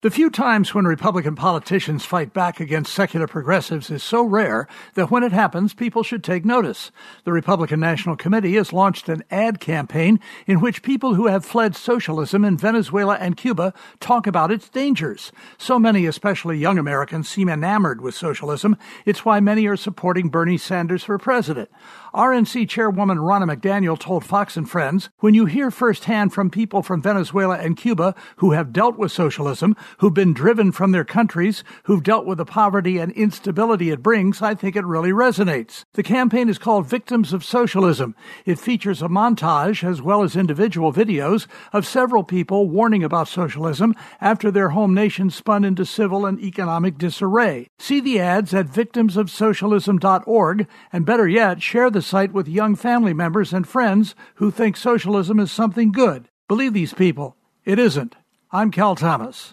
The few times when Republican politicians fight back against secular progressives is so rare that when it happens, people should take notice. The Republican National Committee has launched an ad campaign in which people who have fled socialism in Venezuela and Cuba talk about its dangers. So many, especially young Americans, seem enamored with socialism. It's why many are supporting Bernie Sanders for president. RNC Chairwoman Ronna McDaniel told Fox and Friends, "When you hear firsthand from people from Venezuela and Cuba who have dealt with socialism, who've been driven from their countries, who've dealt with the poverty and instability it brings, I think it really resonates." The campaign is called Victims of Socialism. It features a montage, as well as individual videos, of several people warning about socialism after their home nation spun into civil and economic disarray. See the ads at victimsofsocialism.org, and better yet, share the site with young family members and friends who think socialism is something good. Believe these people. It isn't. I'm Cal Thomas.